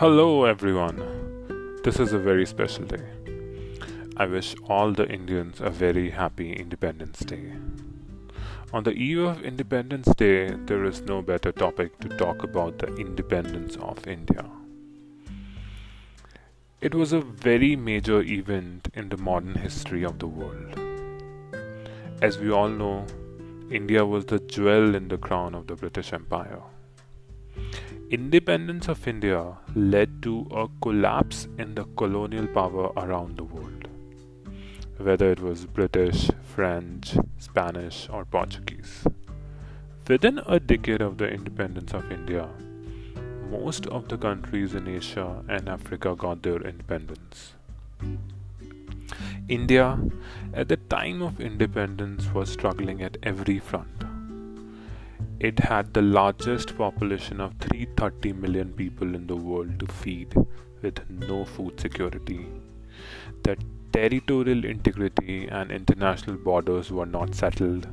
Hello everyone, this is a very special day. I wish all the Indians a very happy Independence Day. On the eve of Independence Day, there is no better topic to talk about the independence of India. It was a very major event in the modern history of the world. As we all know, India was the jewel in the crown of the British Empire. Independence of India led to a collapse in the colonial power around the world, whether it was British, French, Spanish or Portuguese. Within a decade of the independence of India, most of the countries in Asia and Africa got their independence. India, at the time of independence, was struggling at every front. It had the largest population of 330 million people in the world to feed, with no food security. The territorial integrity and international borders were not settled.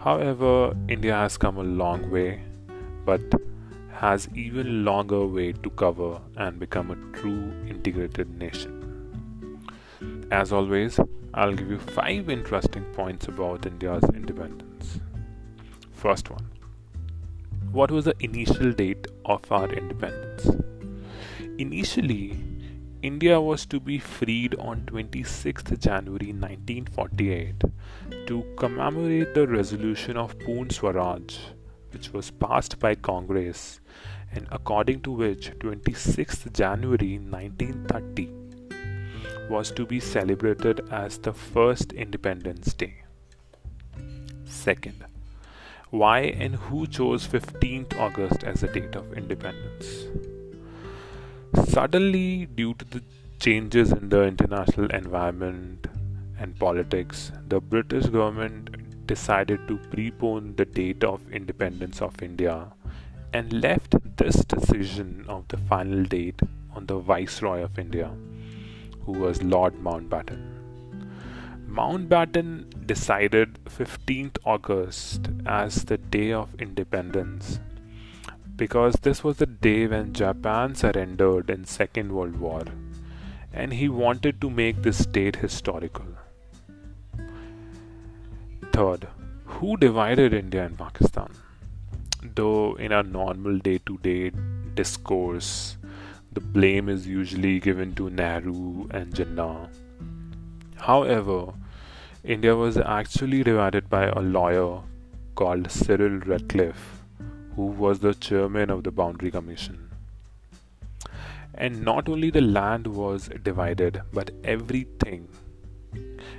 However, India has come a long way, but has even longer way to cover and become a true integrated nation. As always, I'll give you 5 interesting points about India's independence. First one. What was the initial date of our independence? Initially, India was to be freed on 26th January 1948 to commemorate the resolution of Poon Swaraj, which was passed by Congress, and according to which 26th January 1930 was to be celebrated as the first Independence Day. Second. Why and who chose 15th August as the date of independence? Suddenly, due to the changes in the international environment and politics, the British government decided to prepone the date of independence of India and left this decision of the final date on the Viceroy of India, who was Lord Mountbatten. Mountbatten decided 15th August as the day of independence because this was the day when Japan surrendered in Second World War, and he wanted to make this date historical. Third, who divided India and Pakistan? Though in our normal day-to-day discourse, the blame is usually given to Nehru and Jinnah. However, India was actually divided by a lawyer called Cyril Radcliffe, who was the chairman of the Boundary Commission. And not only the land was divided, but everything.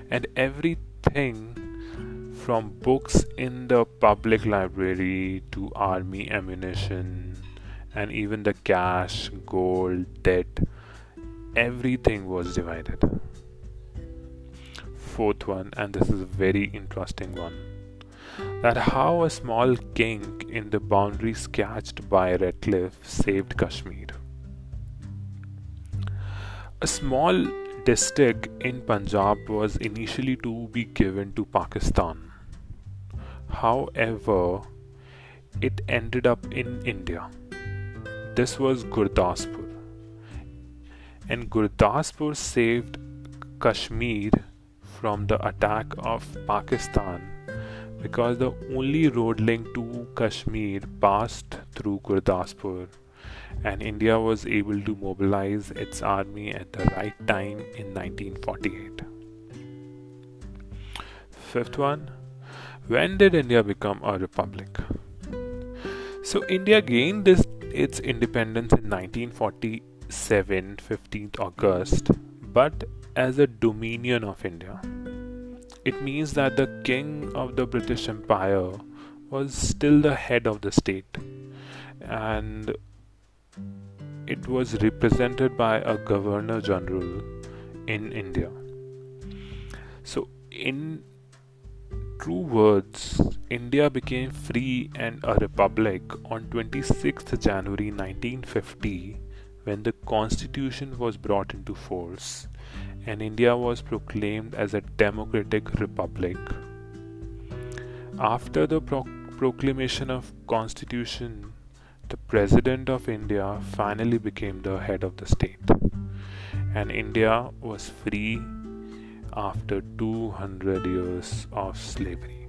And everything from books in the public library to army ammunition and even the cash, gold, debt, everything was divided. Fourth one, and this is a very interesting one, that how a small kink in the boundary sketched by Radcliffe saved Kashmir. A small district in Punjab was initially to be given to Pakistan. However, it ended up in India. This was Gurdaspur, and Gurdaspur saved Kashmir from the attack of Pakistan because the only road link to Kashmir passed through Gurdaspur, and India was able to mobilize its army at the right time in 1948. Fifth one, when did India become a republic? So India gained its independence in 1947, 15th August, but as a dominion of India. It means that the king of the British Empire was still the head of the state, and it was represented by a governor general in India. So in true words, India became free and a republic on 26th January 1950, when the constitution was brought into force and India was proclaimed as a democratic republic. After the proclamation of constitution, the President of India finally became the head of the state, and India was free after 200 years of slavery.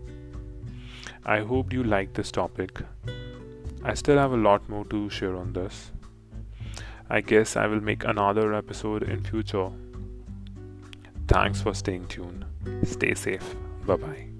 I hope you like this topic. I still have a lot more to share on this. I guess I will make another episode in future. Thanks for staying tuned. Stay safe. Bye-bye.